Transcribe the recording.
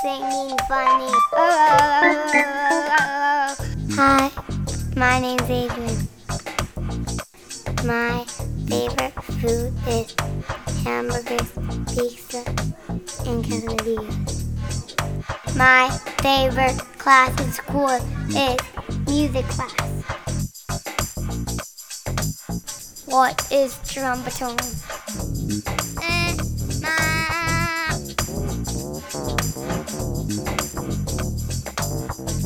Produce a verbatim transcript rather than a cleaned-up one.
singing funny. Oh. Hi, my name's Adrian. My favorite food is hamburgers, pizza, and quesadillas. My favorite class in school is music class. What is trombone?